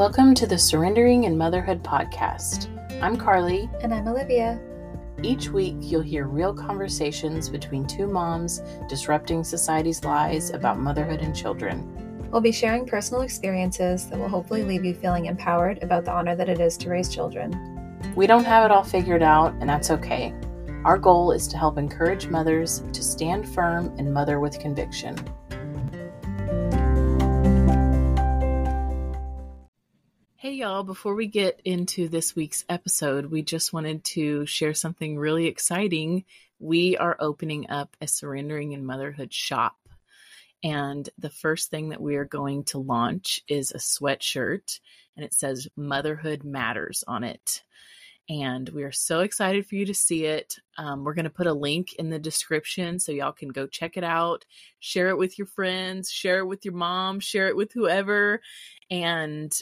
Welcome to the Surrendering in Motherhood podcast. I'm Carly. And I'm Olivia. Each week, you'll hear real conversations between two moms disrupting society's lies about motherhood and children. We'll be sharing personal experiences that will hopefully leave you feeling empowered about the honor that it is to raise children. We don't have it all figured out, and that's okay. Our goal is to help encourage mothers to stand firm and mother with conviction. Hey y'all, before we get into this week's episode, we just wanted to share something really exciting. We are opening up a Surrendering in Motherhood shop. And the first thing that we are going to launch is a sweatshirt, and it says Motherhood Matters on it. And we are so excited for you to see it. We're going to put a link in the description so y'all can go check it out, share it with your friends, share it with your mom, share it with whoever. And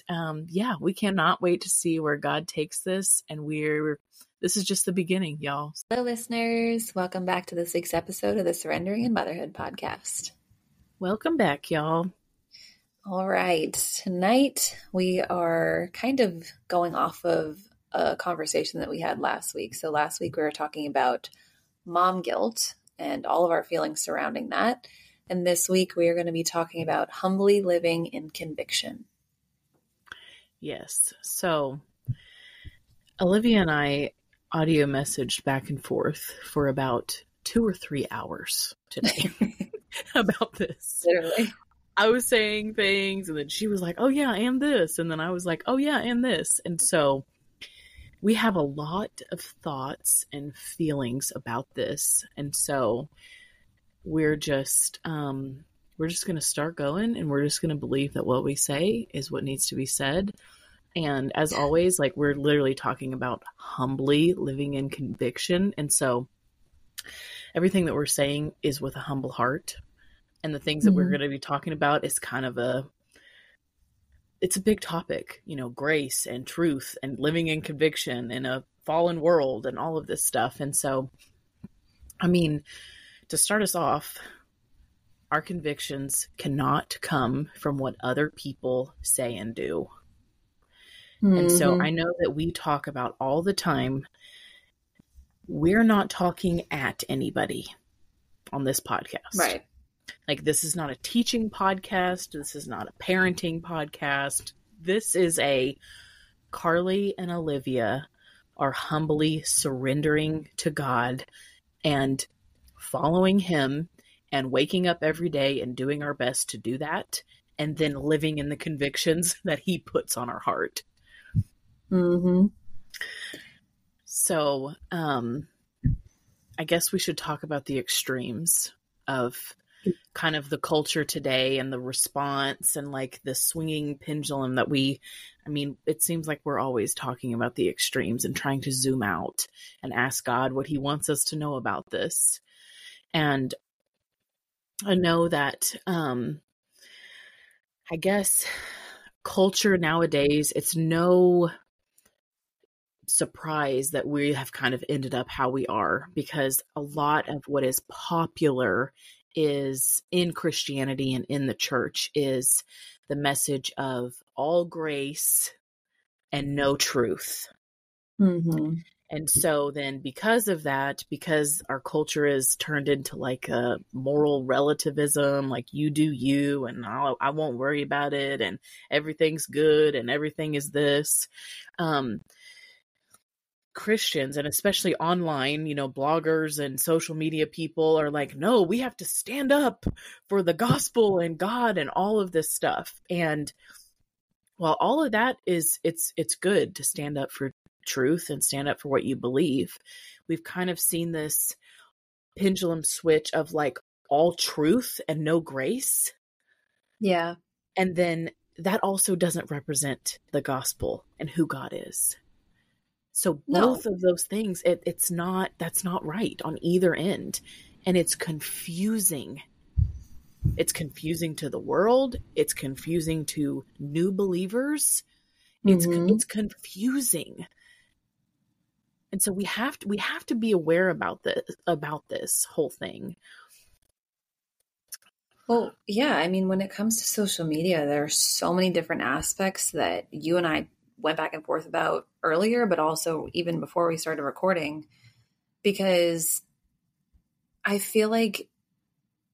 we cannot wait to see where God takes this. And this is just the beginning, y'all. Hello, listeners. Welcome back to this week's episode of the Surrendering in Motherhood podcast. Welcome back, y'all. All right. Tonight, we are kind of going off of a conversation that we had last week. So last week, we were talking about mom guilt and all of our feelings surrounding that. And this week, we are going to be talking about humbly living in conviction. Yes. So Olivia and I audio messaged back and forth for about 2 or 3 hours today about this. Literally. I was saying things, and then she was like, oh yeah, and this. And then I was like, oh yeah, and this. And so we have a lot of thoughts and feelings about this. And so we're just going to start going, and we're just going to believe that what we say is what needs to be said. And as always, like, we're literally talking about humbly living in conviction. And so everything that we're saying is with a humble heart, and the things that we're going to be talking about is kind of it's a big topic, you know, grace and truth and living in conviction in a fallen world and all of this stuff. And so, I mean, to start us off, our convictions cannot come from what other people say and do. Mm-hmm. And so I know that we talk about all the time, we're not talking at anybody on this podcast. Right. Like, this is not a teaching podcast. This is not a parenting podcast. This is a Carly and Olivia are humbly surrendering to God and following Him and waking up every day and doing our best to do that, and then living in the convictions that He puts on our heart. Mm-hmm. So I guess we should talk about the extremes of kind of the culture today and the response and like the swinging pendulum that it seems like we're always talking about the extremes and trying to zoom out and ask God what He wants us to know about this. And I know that, I guess culture nowadays, it's no surprise that we have kind of ended up how we are, because a lot of what is popular is in Christianity and in the church is the message of all grace and no truth. Mm-hmm. And so then because of that, because our culture is turned into like a moral relativism, like you do you, and I won't worry about it, and everything's good, and everything is this, Christians, and especially online, you know, bloggers and social media people are like, no, we have to stand up for the gospel and God and all of this stuff. And while all of that is, it's good to stand up for truth and stand up for what you believe, we've kind of seen this pendulum switch of like all truth and no grace. Yeah. And then that also doesn't represent the gospel and who God is. So both of those things, that's not right on either end. And it's confusing. It's confusing to the world. It's confusing to new believers. It's confusing. And so we have to be aware about this whole thing. Well, yeah. I mean, when it comes to social media, there are so many different aspects that you and I went back and forth about earlier, but also even before we started recording, because I feel like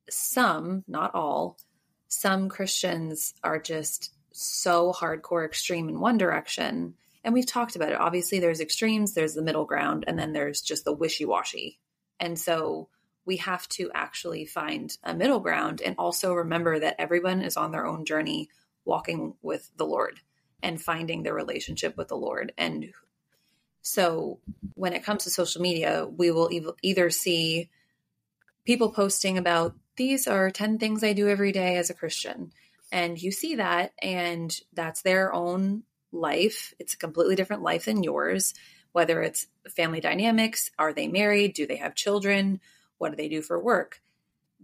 some, not all, some Christians are just so hardcore extreme in one direction. And we've talked about it. Obviously, there's extremes, there's the middle ground, and then there's just the wishy-washy. And so we have to actually find a middle ground and also remember that everyone is on their own journey walking with the Lord and finding their relationship with the Lord. And so when it comes to social media, we will either see people posting about, these are 10 things I do every day as a Christian. And you see that, and that's their own life. It's a completely different life than yours, whether it's family dynamics, are they married, do they have children, what do they do for work?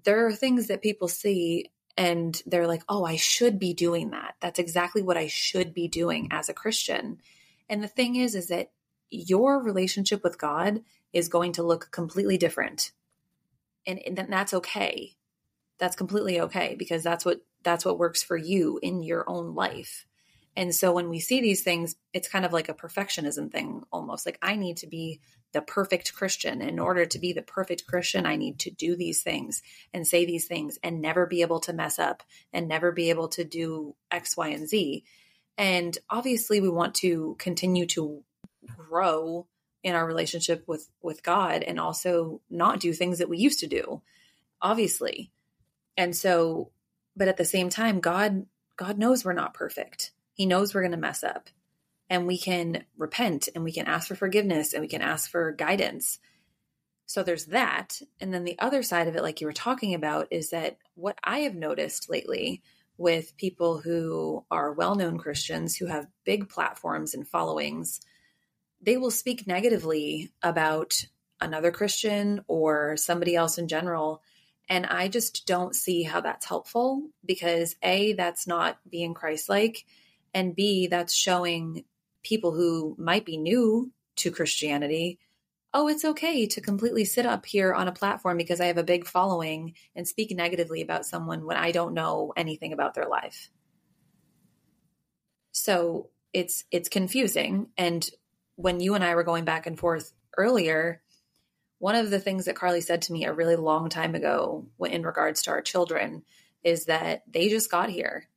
There are things that people see and they're like, oh, I should be doing that. That's exactly what I should be doing as a Christian. And the thing is that your relationship with God is going to look completely different. And that's okay. That's completely okay, because that's what works for you in your own life. And so when we see these things, it's kind of like a perfectionism thing almost. Like, I need to be the perfect Christian. In order to be the perfect Christian, I need to do these things and say these things and never be able to mess up and never be able to do X, Y, and Z. And obviously we want to continue to grow in our relationship with God and also not do things that we used to do, obviously. And so, but at the same time, God knows we're not perfect. He knows we're going to mess up, and we can repent and we can ask for forgiveness and we can ask for guidance. So there's that. And then the other side of it, like you were talking about, is that what I have noticed lately with people who are well-known Christians who have big platforms and followings, they will speak negatively about another Christian or somebody else in general. And I just don't see how that's helpful, because A, that's not being Christ-like. And B, that's showing people who might be new to Christianity, oh, it's okay to completely sit up here on a platform because I have a big following and speak negatively about someone when I don't know anything about their life. So it's confusing. And when you and I were going back and forth earlier, one of the things that Carly said to me a really long time ago in regards to our children is that they just got here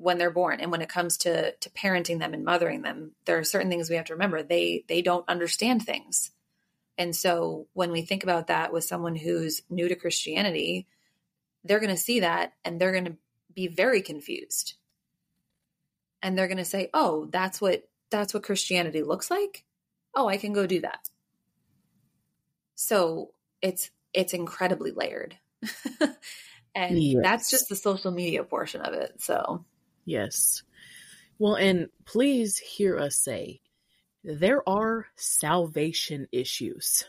when they're born. And when it comes to parenting them and mothering them, there are certain things we have to remember. They don't understand things. And so when we think about that with someone who's new to Christianity, they're going to see that and they're going to be very confused. And they're going to say, oh, that's what Christianity looks like. Oh, I can go do that. So it's incredibly layered. And yes, that's just the social media portion of it. So yes. Well, and please hear us say, there are salvation issues.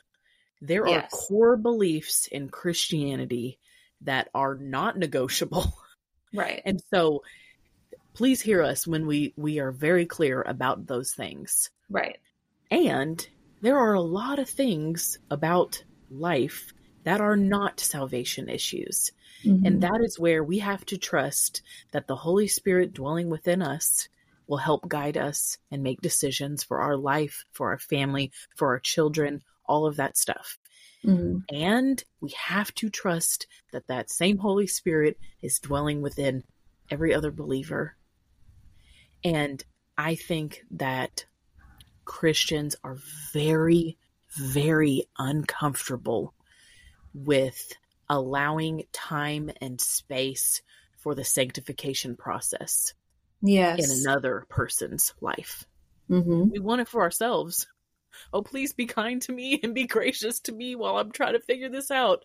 There yes. are core beliefs in Christianity that are not negotiable. Right. And so please hear us when we are very clear about those things. Right. And there are a lot of things about life that are not salvation issues. Mm-hmm. And that is where we have to trust that the Holy Spirit dwelling within us will help guide us and make decisions for our life, for our family, for our children, all of that stuff. Mm-hmm. And we have to trust that that same Holy Spirit is dwelling within every other believer. And I think that Christians are very, very uncomfortable with allowing time and space for the sanctification process yes. in another person's life. Mm-hmm. We want it for ourselves. Oh, please be kind to me and be gracious to me while I'm trying to figure this out.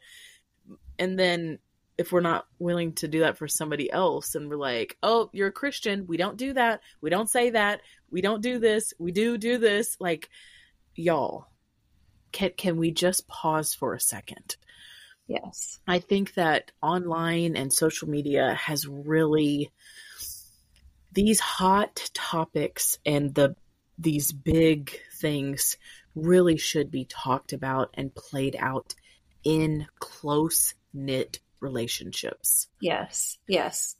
And then if we're not willing to do that for somebody else and we're like, oh, you're a Christian, we don't do that. We don't say that. We don't do this. We do this. Like, y'all, can we just pause for a second? Yes. I think that online and social media has really, these hot topics and these big things really should be talked about and played out in close-knit relationships. Yes. Yes.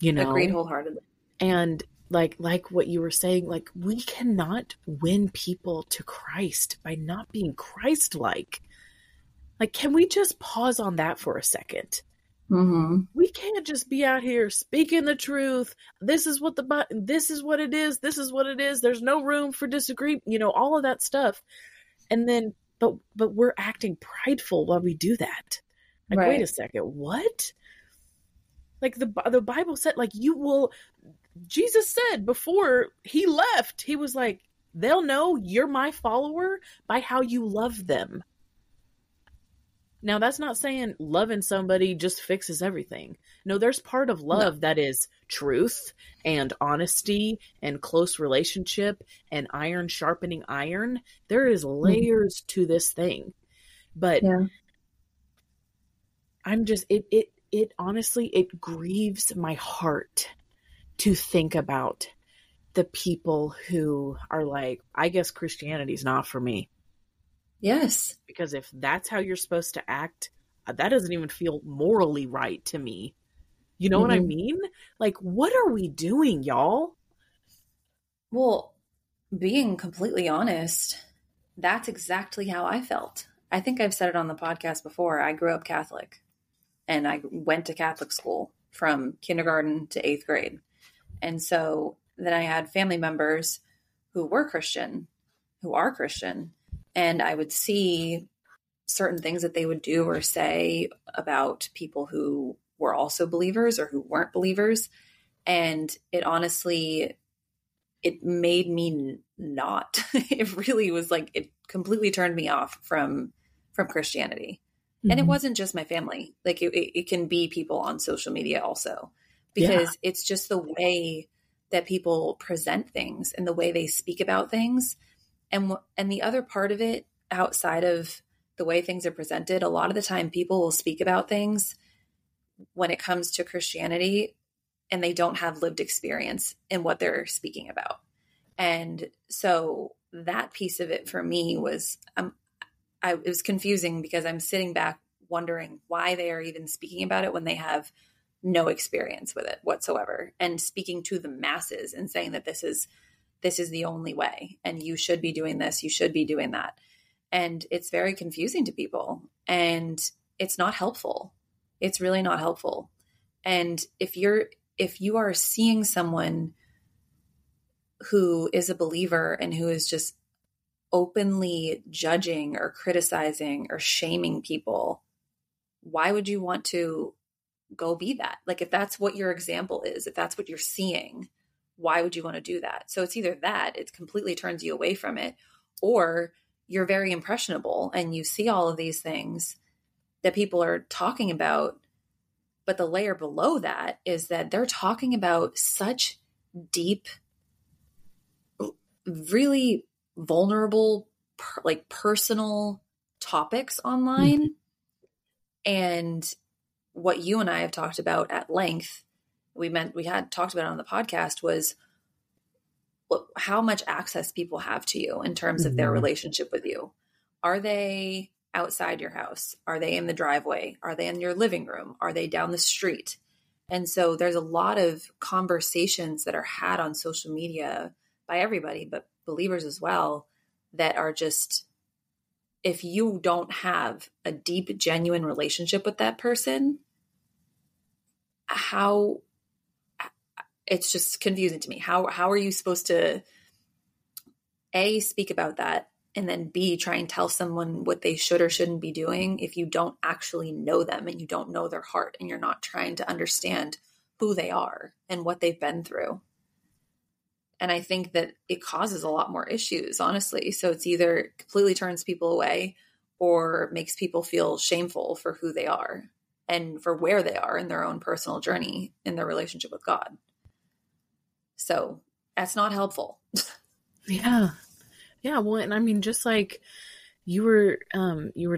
You know, agreed wholeheartedly. And like what you were saying, like, we cannot win people to Christ by not being Christ-like. Like, can we just pause on that for a second? Mm-hmm. We can't just be out here speaking the truth. This is what it is. This is what it is. There's no room for disagreement, you know, all of that stuff. And then, but we're acting prideful while we do that. Like, right. Wait a second, what? Like the Bible said, like, Jesus said before he left, he was like, they'll know you're my follower by how you love them. Now, that's not saying loving somebody just fixes everything. No, there's part of love that is truth and honesty and close relationship and iron sharpening iron. There is layers to this thing. But I'm just, it honestly, it grieves my heart to think about the people who are like, I guess Christianity's not for me. Yes. Because if that's how you're supposed to act, that doesn't even feel morally right to me. You know what I mean? Like, what are we doing, y'all? Well, being completely honest, that's exactly how I felt. I think I've said it on the podcast before. I grew up Catholic and I went to Catholic school from kindergarten to 8th grade. And so then I had family members who are Christian. And I would see certain things that they would do or say about people who were also believers or who weren't believers. And it honestly, it made me not. It really was like, it completely turned me off from Christianity. Mm-hmm. And it wasn't just my family. Like it can be people on social media also, because it's just the way that people present things and the way they speak about things. And the other part of it, outside of the way things are presented, a lot of the time people will speak about things when it comes to Christianity and they don't have lived experience in what they're speaking about. And so that piece of it for me was, it was confusing because I'm sitting back wondering why they are even speaking about it when they have no experience with it whatsoever, and speaking to the masses and saying that this is the only way, and you should be doing this, you should be doing that. And it's very confusing to people, and it's not helpful. It's really not helpful. And if you are seeing someone who is a believer and who is just openly judging or criticizing or shaming people, why would you want to go be that? Like, if that's what your example is, if that's what you're seeing, why would you want to do that? So it's either that it completely turns you away from it, or you're very impressionable and you see all of these things that people are talking about. But the layer below that is that they're talking about such deep, really vulnerable, like personal topics online. And what you and I have talked about at length, we had talked about it on the podcast, was how much access people have to you in terms of their relationship with you. Are they outside your house? Are they in the driveway? Are they in your living room? Are they down the street? And so there's a lot of conversations that are had on social media by everybody, but believers as well, that are just, if you don't have a deep, genuine relationship with that person, it's just confusing to me. How are you supposed to, A, speak about that, and then B, try and tell someone what they should or shouldn't be doing if you don't actually know them and you don't know their heart and you're not trying to understand who they are and what they've been through? And I think that it causes a lot more issues, honestly. So it's either completely turns people away or makes people feel shameful for who they are and for where they are in their own personal journey in their relationship with God. So that's not helpful. Yeah. Well, and I mean, just like you were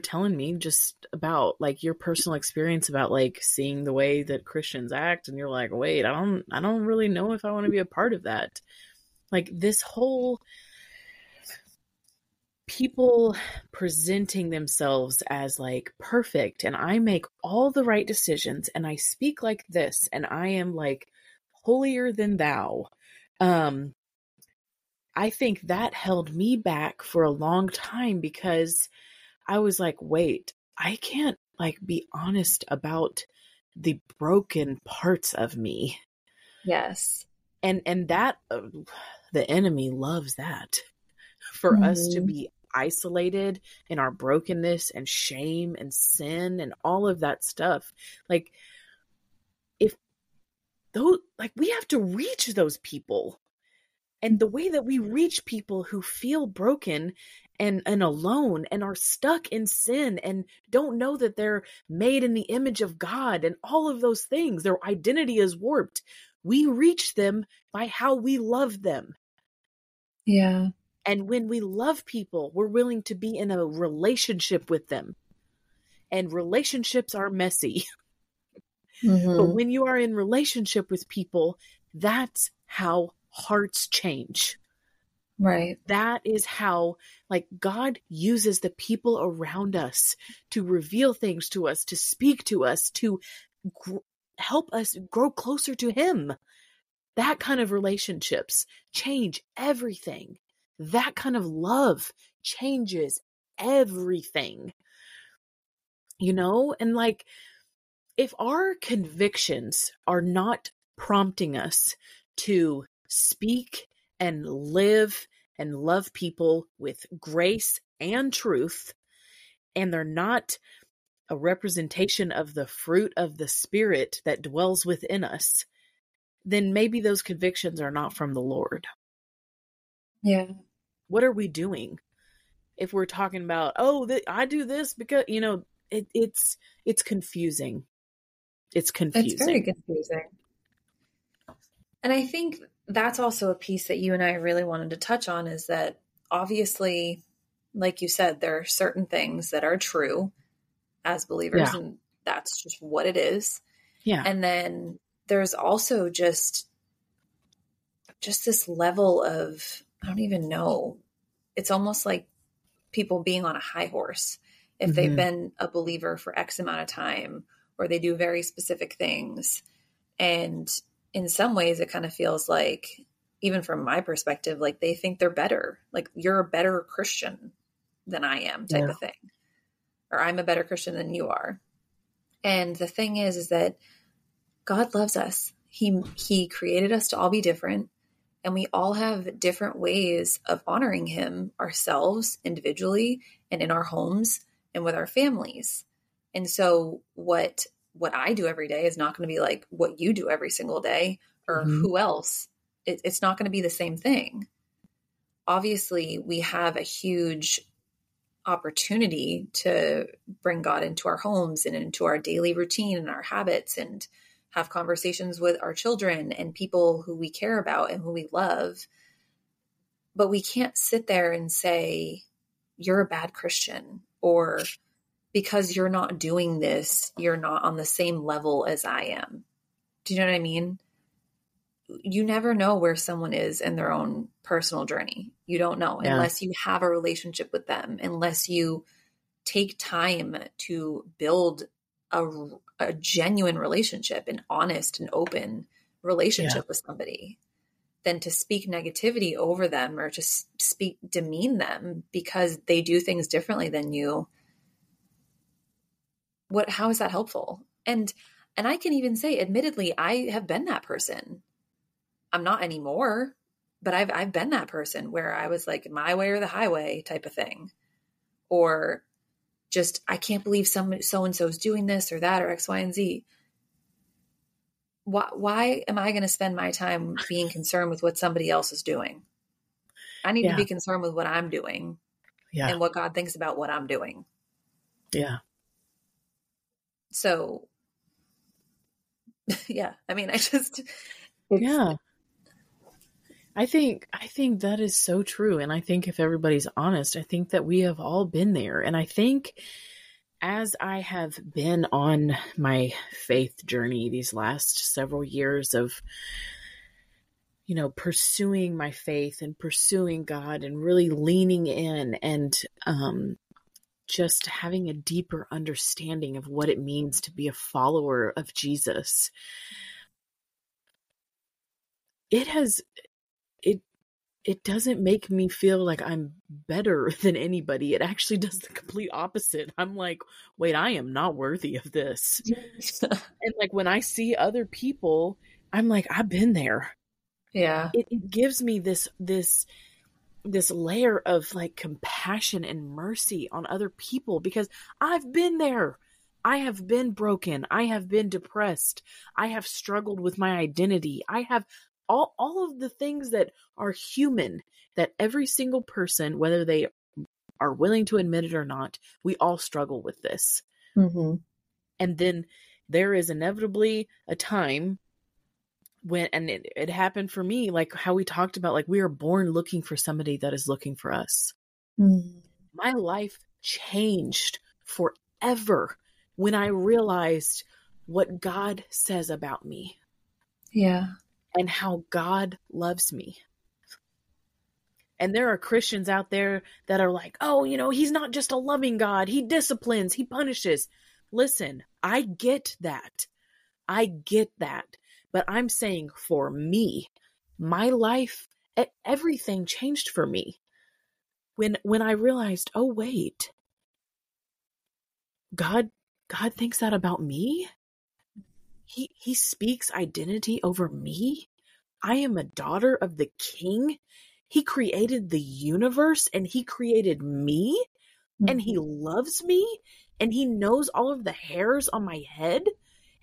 telling me just about like your personal experience about like seeing the way that Christians act, and you're like, wait, I don't really know if I want to be a part of that. Like this whole people presenting themselves as like perfect, and I make all the right decisions, and I speak like this, and I am like holier than thou. I think that held me back for a long time because I was like, wait, I can't like be honest about the broken parts of me. Yes. And that the enemy loves that, for mm-hmm. us to be isolated in our brokenness and shame and sin and all of that stuff. Like if those, like we have to reach those people. And the way that we reach people who feel broken and alone and are stuck in sin and don't know that they're made in the image of God and all of those things, their identity is warped. We reach them by how we love them. Yeah. And when we love people, we're willing to be in a relationship with them. And relationships are messy. Mm-hmm. But when you are in relationship with people, that's how hearts change. Right. That is how, like, God uses the people around us to reveal things to us, to speak to us, to help us grow closer to Him. That kind of relationships change everything. That kind of love changes everything. You know, and like, if our convictions are not prompting us to speak and live and love people with grace and truth, and they're not a representation of the fruit of the Spirit that dwells within us, then maybe those convictions are not from the Lord. Yeah. What are we doing? If we're talking about, oh, I do this because, you know, it's confusing. It's confusing. It's very confusing. And I think that's also a piece that you and I really wanted to touch on, is that obviously, like you said, there are certain things that are true as believers, yeah. and that's just what it is. Yeah. And then there's also just this level of, I don't even know. It's almost like people being on a high horse. If mm-hmm. they've been a believer for X amount of time, or they do very specific things, and in some ways it kind of feels like, even from my perspective, like they think they're better, like you're a better Christian than I am type yeah. of thing, or I'm a better Christian than you are. And the thing is that God loves us. He created us to all be different, and we all have different ways of honoring Him, ourselves individually and in our homes and with our families. And so what I do every day is not going to be like what you do every single day, or mm-hmm. who else. It's not going to be the same thing. Obviously, we have a huge opportunity to bring God into our homes and into our daily routine and our habits, and have conversations with our children and people who we care about and who we love. But we can't sit there and say, you're a bad Christian, or because you're not doing this, you're not on the same level as I am. Do you know what I mean? You never know where someone is in their own personal journey. You don't know yeah. unless you have a relationship with them, unless you take time to build a genuine relationship, an honest and open relationship yeah. with somebody, than to speak negativity over them or to demean them because they do things differently than you. How is that helpful? And I can even say, admittedly, I have been that person. I'm not anymore, but I've been that person where I was like my way or the highway type of thing, or just, I can't believe so-and-so is doing this or that or X, Y, and Z. Why am I going to spend my time being concerned with what somebody else is doing? I need yeah. to be concerned with what I'm doing yeah. and what God thinks about what I'm doing. Yeah. So, yeah, I mean, yeah, I think that is so true. And I think if everybody's honest, I think that we have all been there. And I think as I have been on my faith journey these last several years of you know, pursuing my faith and pursuing God and really leaning in and just having a deeper understanding of what it means to be a follower of Jesus. It doesn't make me feel like I'm better than anybody. It actually does the complete opposite. I'm like, wait, I am not worthy of this. And like when I see other people, I'm like, I've been there. Yeah. It gives me this layer of like compassion and mercy on other people because I've been there. I have been broken. I have been depressed. I have struggled with my identity. I have all of the things that are human that every single person, whether they are willing to admit it or not, we all struggle with this. Mm-hmm. And then there is inevitably a time when, and it happened for me, like how we talked about, like we are born looking for somebody that is looking for us. Mm-hmm. My life changed forever when I realized what God says about me. Yeah. And how God loves me. And there are Christians out there that are like, oh, you know, he's not just a loving God. He disciplines, he punishes. Listen, I get that. But I'm saying for me, my life, everything changed for me when I realized, oh, wait, God thinks that about me? He speaks identity over me. I am a daughter of the King. He created the universe and he created me and he loves me and he knows all of the hairs on my head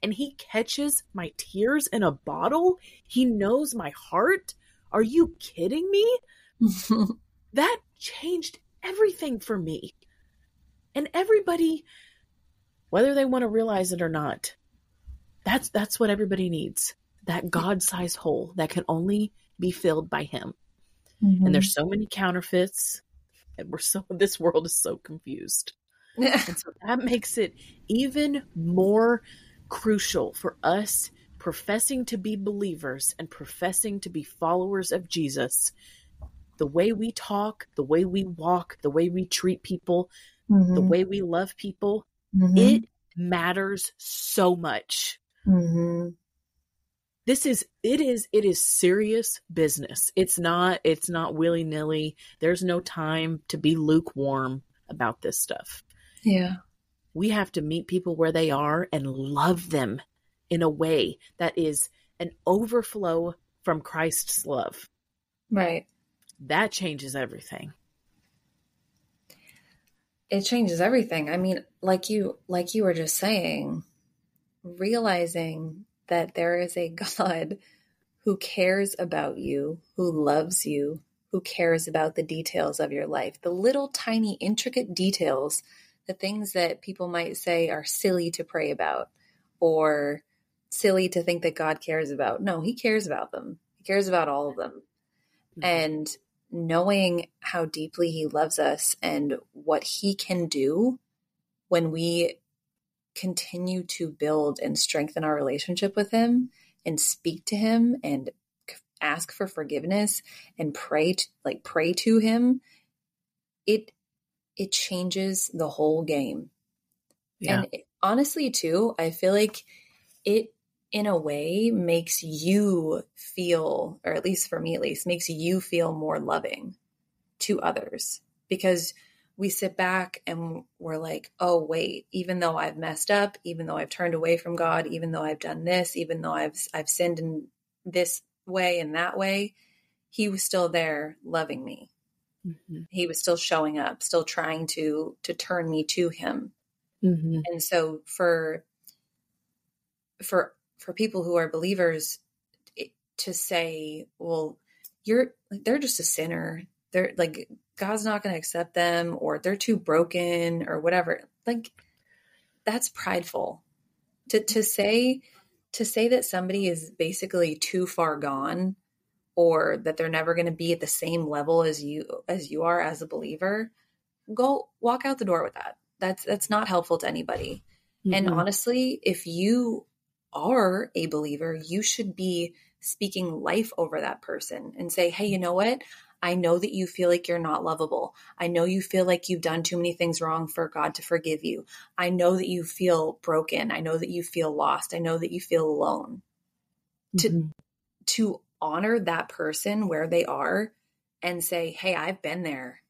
and he catches my tears in a bottle. He knows my heart. Are you kidding me? That changed everything for me. And everybody, whether they want to realize it or not, that's what everybody needs. That God-sized hole that can only be filled by him. Mm-hmm. And there's so many counterfeits and this world is so confused. And so that makes it even more crucial for us professing to be believers and professing to be followers of Jesus. The way we talk, the way we walk, the way we treat people, mm-hmm. the way we love people, mm-hmm. it matters so much. Mm-hmm. It is serious business. It's not willy-nilly. There's no time to be lukewarm about this stuff. Yeah. We have to meet people where they are and love them in a way that is an overflow from Christ's love. Right. That changes everything. It changes everything. I mean, like you were just saying, realizing that there is a God who cares about you, who loves you, who cares about the details of your life, the little tiny intricate details, the things that people might say are silly to pray about or silly to think that God cares about. No, he cares about them. He cares about all of them. Mm-hmm. And knowing how deeply he loves us and what he can do when we continue to build and strengthen our relationship with him and speak to him and ask for forgiveness and pray to him, it changes the whole game. Yeah. And honestly too, I feel like it in a way makes you feel, or at least for me, at least makes you feel more loving to others, because we sit back and we're like, oh, wait, even though I've messed up, even though I've turned away from God, even though I've done this, even though I've sinned in this way and that way, he was still there loving me. Mm-hmm. He was still showing up, still trying to turn me to him. Mm-hmm. And so for people who are believers to say, well, they're just a sinner. They're like, God's not going to accept them, or they're too broken or whatever. Like, that's prideful to say that somebody is basically too far gone or that they're never going to be at the same level as you are as a believer. Go walk out the door with that. That's not helpful to anybody. Mm-hmm. And honestly, if you are a believer, you should be speaking life over that person and say, hey, you know what? I know that you feel like you're not lovable. I know you feel like you've done too many things wrong for God to forgive you. I know that you feel broken. I know that you feel lost. I know that you feel alone. Mm-hmm. To honor that person where they are and say, hey, I've been there.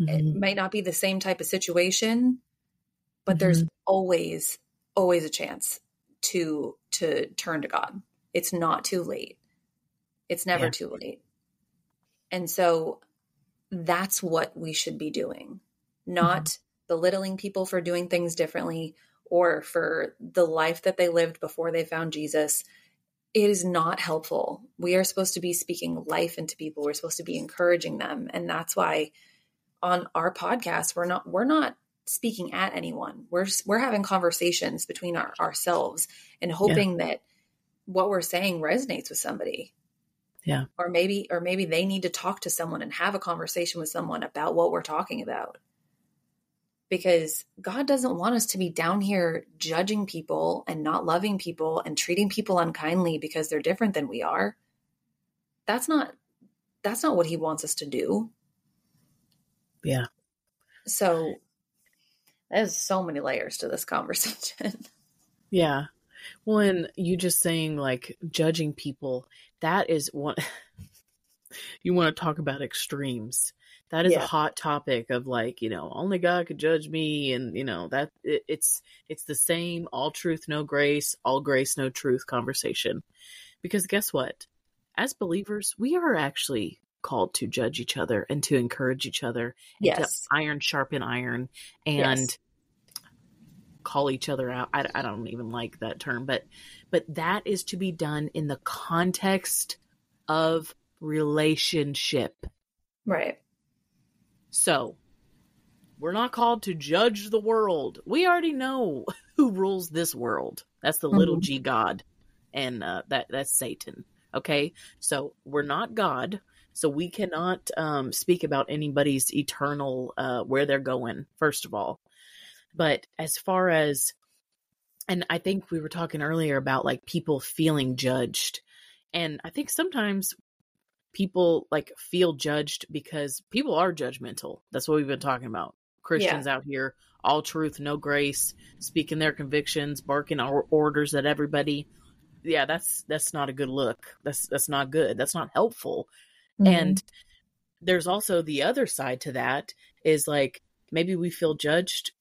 Mm-hmm. It might not be the same type of situation, but mm-hmm. there's always a chance to turn to God. It's not too late. It's never too late. And so that's what we should be doing, not mm-hmm. belittling people for doing things differently or for the life that they lived before they found Jesus. It is not helpful. We are supposed to be speaking life into people. We're supposed to be encouraging them. And that's why on our podcast, we're not speaking at anyone. We're having conversations between ourselves and hoping that what we're saying resonates with somebody. Yeah. Or maybe they need to talk to someone and have a conversation with someone about what we're talking about. Because God doesn't want us to be down here judging people and not loving people and treating people unkindly because they're different than we are. That's not what he wants us to do. Yeah. So there's so many layers to this conversation. Yeah. Well, and you just saying like judging people, that is one, you want to talk about extremes. That is a hot topic of like, you know, only God could judge me. And you know, that it's the same all truth, no grace, all grace, no truth conversation. Because guess what? As believers, we are actually called to judge each other and to encourage each other and to iron sharpen iron and call each other out. I don't even like that term, but that is to be done in the context of relationship. Right. So we're not called to judge the world. We already know who rules this world. That's the little mm-hmm. G God. And that's Satan. Okay. So we're not God. So we cannot speak about anybody's eternal, where they're going, first of all. But as far as, and I think we were talking earlier about like people feeling judged. And I think sometimes people like feel judged because people are judgmental. That's what we've been talking about. Christians out here, all truth, no grace, speaking their convictions, barking orders at everybody. Yeah, that's not a good look. That's not good. That's not helpful. Mm-hmm. And there's also the other side to that is like, maybe we feel judged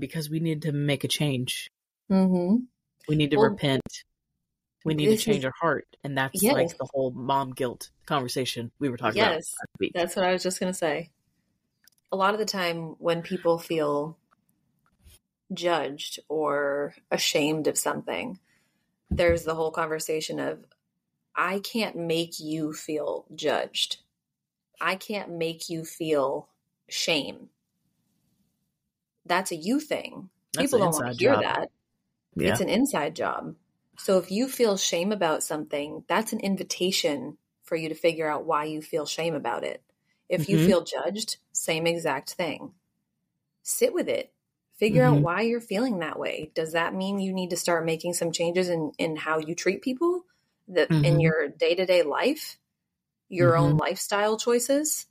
because we need to make a change. Mm-hmm. We need to repent. We need to change our heart. And that's like the whole mom guilt conversation we were talking about last week. That's what I was just going to say. A lot of the time when people feel judged or ashamed of something, there's the whole conversation of, I can't make you feel judged. I can't make you feel shame. That's a you thing. People don't want to hear that. Yeah. It's an inside job. So if you feel shame about something, that's an invitation for you to figure out why you feel shame about it. If mm-hmm. you feel judged, same exact thing. Sit with it. Figure mm-hmm. out why you're feeling that way. Does that mean you need to start making some changes in how you treat people? Mm-hmm. In your day-to-day life, your mm-hmm. own lifestyle choices?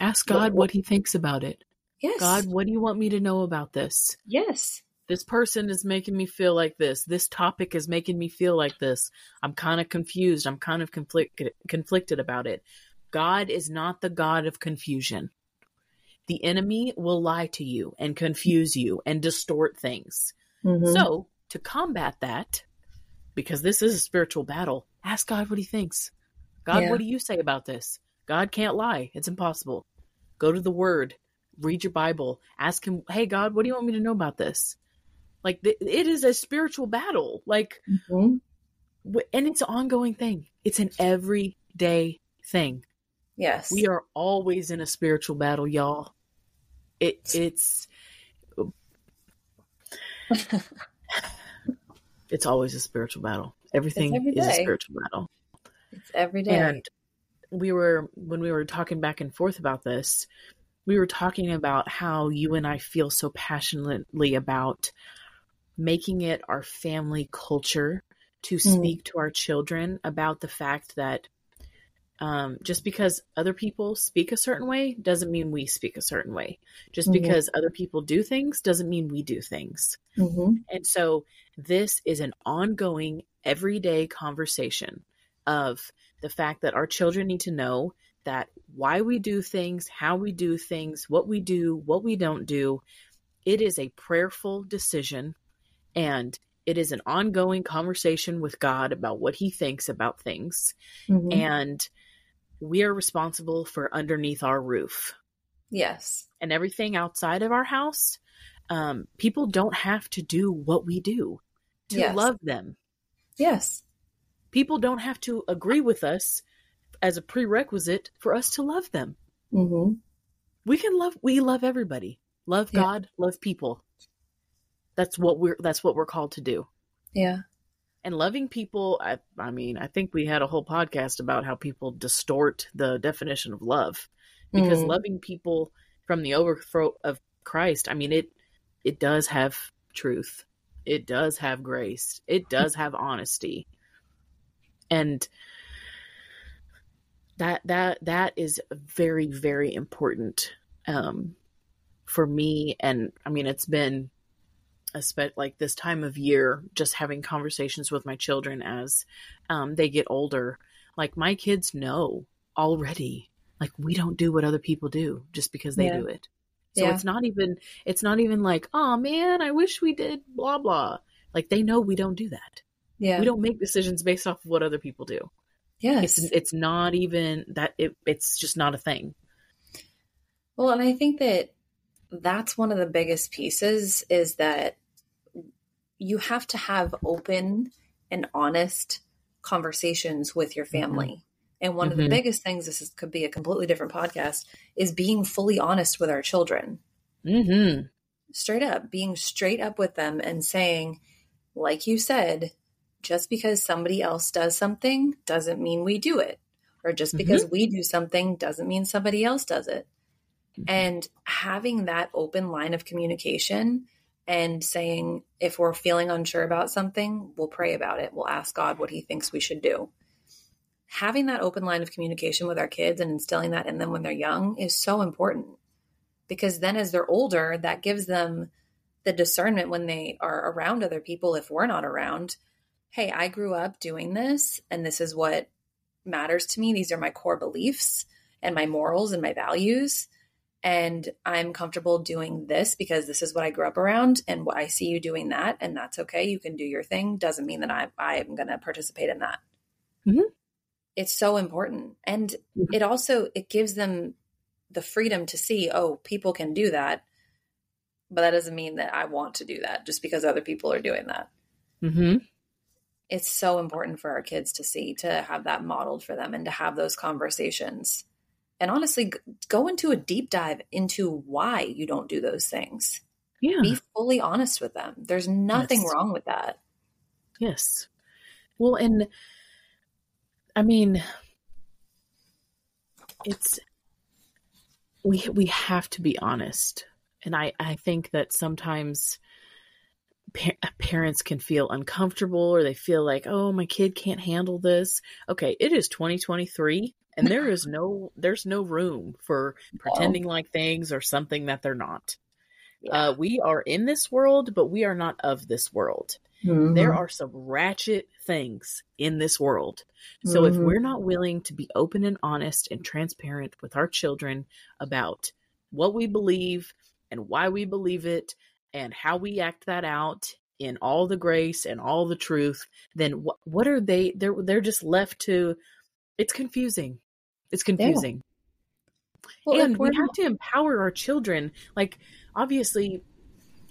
Ask God what he thinks about it. Yes. God, what do you want me to know about this? Yes. This person is making me feel like this. This topic is making me feel like this. I'm kind of confused. I'm kind of conflicted about it. God is not the God of confusion. The enemy will lie to you and confuse you and distort things. Mm-hmm. So to combat that, because this is a spiritual battle, ask God what he thinks. God, what do you say about this? God can't lie. It's impossible. Go to the word. Read your Bible. Ask him, hey, God, what do you want me to know about this? Like, it is a spiritual battle. Like, mm-hmm. And it's an ongoing thing. It's an everyday thing. Yes. We are always in a spiritual battle, y'all. It's always a spiritual battle. Everything is a spiritual battle. It's every day. And when we were talking back and forth about this, we were talking about how you and I feel so passionately about making it our family culture to speak to our children about the fact that just because other people speak a certain way doesn't mean we speak a certain way. Just because other people do things doesn't mean we do things. And so this is an ongoing, everyday conversation of the fact that our children need to know that why we do things, how we do things, what we do, what we don't do. It is a prayerful decision, and it is an ongoing conversation with God about what he thinks about things. And we are responsible for underneath our roof. Yes. And everything outside of our house, people don't have to do what we do to love them. Yes. People don't have to agree with us as a prerequisite for us to love them. We love everybody. Love God, love people. That's what we're called to do. Yeah. And loving people, I mean, I think we had a whole podcast about how people distort the definition of love, because loving people from the overthrow of Christ, I mean, it does have truth. It does have grace. It does have honesty. And that is very, very important for me. And I mean, it's been like this time of year, just having conversations with my children as they get older. Like, my kids know already, like, we don't do what other people do just because they do it. So it's not even like, oh man, I wish we did blah, blah. Like, they know we don't do that. Yeah. We don't make decisions based off of what other people do. Yes. It's not even that, it's just not a thing. Well, and I think that's one of the biggest pieces, is that you have to have open and honest conversations with your family. And one of the biggest things, could be a completely different podcast, is being fully honest with our children. Being straight up with them and saying, like you said, just because somebody else does something doesn't mean we do it. Or just because we do something doesn't mean somebody else does it. And having that open line of communication and saying, if we're feeling unsure about something, we'll pray about it. We'll ask God what he thinks we should do. Having that open line of communication with our kids and instilling that in them when they're young is so important, because then as they're older, that gives them the discernment when they are around other people. If we're not around, hey, I grew up doing this, and this is what matters to me. These are my core beliefs and my morals and my values. And I'm comfortable doing this because this is what I grew up around, and what I see you doing that, and that's okay. You can do your thing. Doesn't mean that I am going to participate in that. It's so important. And it also, it gives them the freedom to see, oh, people can do that, but that doesn't mean that I want to do that just because other people are doing that. It's so important for our kids to see, to have that modeled for them and to have those conversations. And honestly, go into a deep dive into why you don't do those things. Yeah. Be fully honest with them. There's nothing wrong with that. Yes. Well, and I mean, we have to be honest. And I think that sometimes parents can feel uncomfortable, or they feel like, oh, my kid can't handle this. Okay. It is 2023. And there's no room for pretending like things or something that they're not. Yeah. We are in this world, but we are not of this world. There are some ratchet things in this world. So if we're not willing to be open and honest and transparent with our children about what we believe and why we believe it and how we act that out in all the grace and all the truth, then what are they? They're just left to, it's confusing. It's confusing. Yeah. Well, and we have to empower our children. Like, obviously,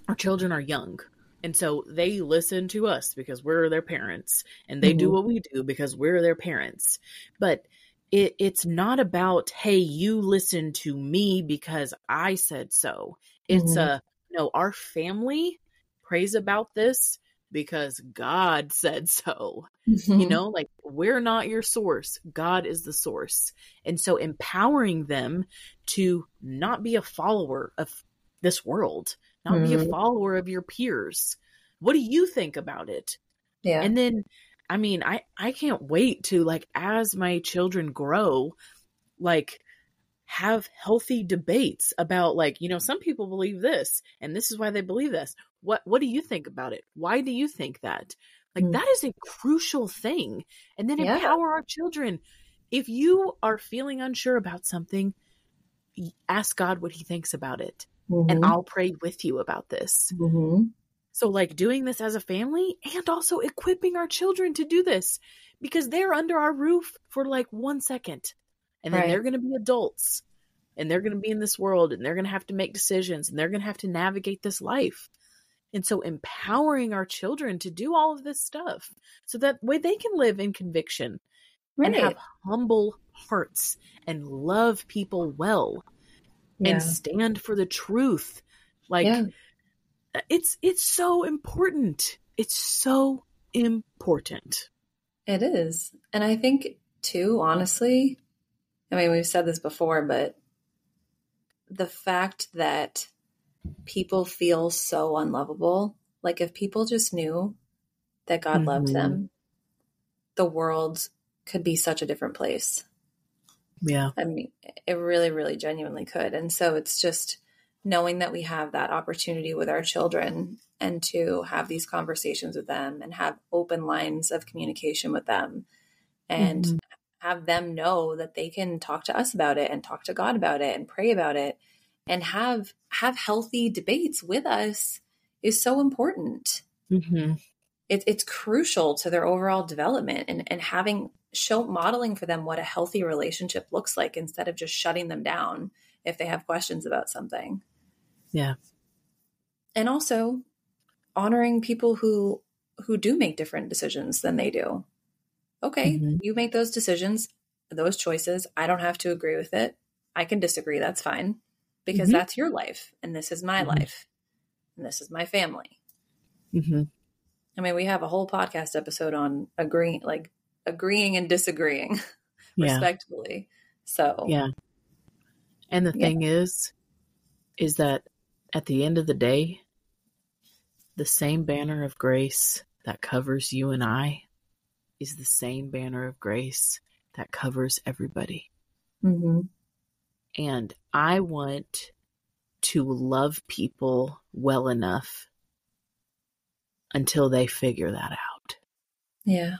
our children are young. And so they listen to us because we're their parents. And they do what we do because we're their parents. But it's not about, hey, you listen to me because I said so. It's no, our family prays about this because God said so. You know, like, we're not your source. God is the source. And so empowering them to not be a follower of this world, not be a follower of your peers, What do you think about it? Yeah. And then, I mean, I can't wait to, like, as my children grow, like, have healthy debates about, like, you know, some people believe this and this is why they believe this. What do you think about it? Why do you think that? Like, that is a crucial thing. And then empower our children. If you are feeling unsure about something, ask God what he thinks about it. Mm-hmm. And I'll pray with you about this. Mm-hmm. So, like, doing this as a family and also equipping our children to do this, because they're under our roof for like 1 second. And then they're going to be adults and they're going to be in this world and they're going to have to make decisions and they're going to have to navigate this life. And so empowering our children to do all of this stuff so that way they can live in conviction and have humble hearts and love people well and stand for the truth. Like it's so important. It's so important. It is. And I think too, honestly, I mean, we've said this before, but the fact that people feel so unlovable, like if people just knew that God loved them, the world could be such a different place. Yeah. I mean, it really, really genuinely could. And so it's just knowing that we have that opportunity with our children and to have these conversations with them and have open lines of communication with them and have them know that they can talk to us about it and talk to God about it and pray about it and have healthy debates with us is so important. Mm-hmm. It's crucial to their overall development and having modeling for them what a healthy relationship looks like instead of just shutting them down if they have questions about something. Yeah. And also honoring people who do make different decisions than they do. Okay, you make those decisions, those choices. I don't have to agree with it. I can disagree. That's fine, because that's your life. And this is my life. And this is my family. Mm-hmm. I mean, we have a whole podcast episode on agreeing and disagreeing respectfully. So, and the thing is that at the end of the day, the same banner of grace that covers you and I is the same banner of grace that covers everybody. Mm-hmm. And I want to love people well enough until they figure that out. Yeah.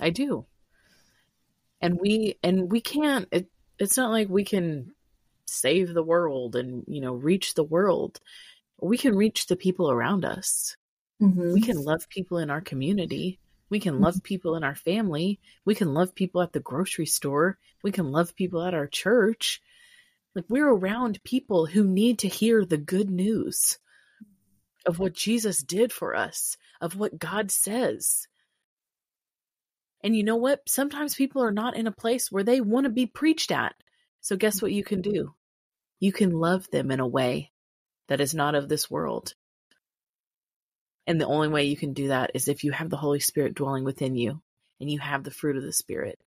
I do. And we can't, it's not like we can save the world and, you know, reach the world. We can reach the people around us. Mm-hmm. We can love people in our community. We can love people in our family. We can love people at the grocery store. We can love people at our church. Like, we're around people who need to hear the good news of what Jesus did for us, of what God says. And you know what? Sometimes people are not in a place where they want to be preached at. So guess what you can do? You can love them in a way that is not of this world. And the only way you can do that is if you have the Holy Spirit dwelling within you and you have the fruit of the Spirit.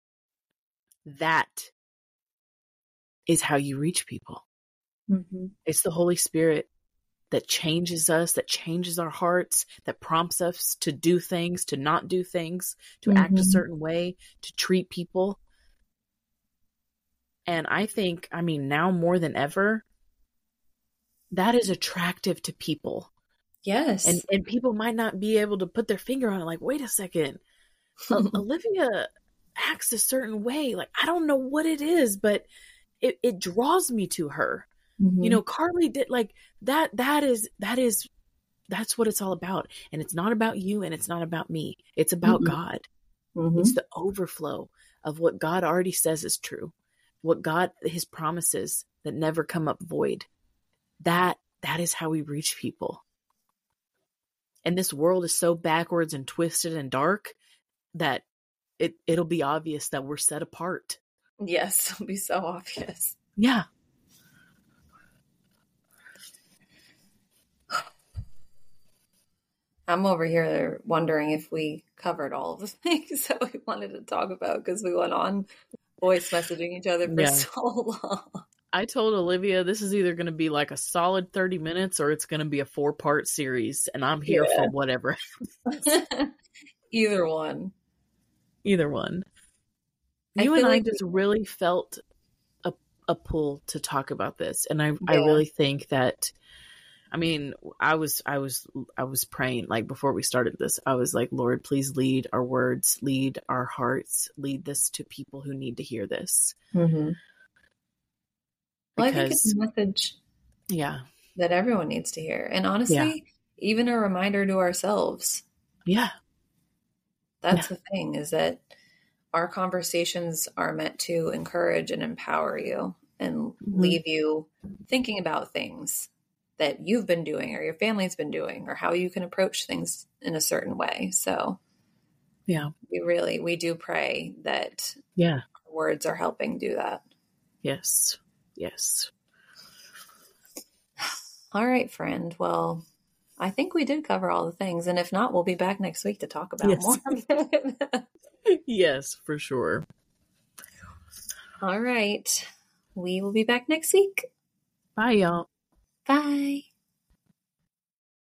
That is how you reach people. Mm-hmm. It's the Holy Spirit that changes us, that changes our hearts, that prompts us to do things, to not do things, to act a certain way, to treat people. And I think, I mean, now more than ever, that is attractive to people. Yes. And people might not be able to put their finger on it. Like, wait a second, Olivia acts a certain way. Like, I don't know what it is, but it draws me to her. Mm-hmm. You know, Carly did like that. That's what it's all about. And it's not about you and it's not about me. It's about God. Mm-hmm. It's the overflow of what God already says is true. What God, his promises that never come up void. That is how we reach people. And this world is so backwards and twisted and dark that it'll be obvious that we're set apart. Yes, it'll be so obvious. Yeah. I'm over here wondering if we covered all of the things that we wanted to talk about because we went on voice messaging each other for so long. I told Olivia this is either going to be like a solid 30 minutes or it's going to be a 4-part series, and I'm here for whatever. Either one. You and I just really felt a pull to talk about this. And I really think that, I mean, I was praying, like, before we started this, I was like, Lord, please lead our words, lead our hearts, lead this to people who need to hear this. Mm-hmm. Well, I think it's a message that everyone needs to hear. And honestly, even a reminder to ourselves. Yeah. That's the thing, is that our conversations are meant to encourage and empower you and leave you thinking about things that you've been doing or your family's been doing or how you can approach things in a certain way. So we do pray that our words are helping do that. Yes. Yes. All right, friend. Well, I think we did cover all the things. And if not, we'll be back next week to talk about more. Yes, for sure. All right. We will be back next week. Bye, y'all. Bye.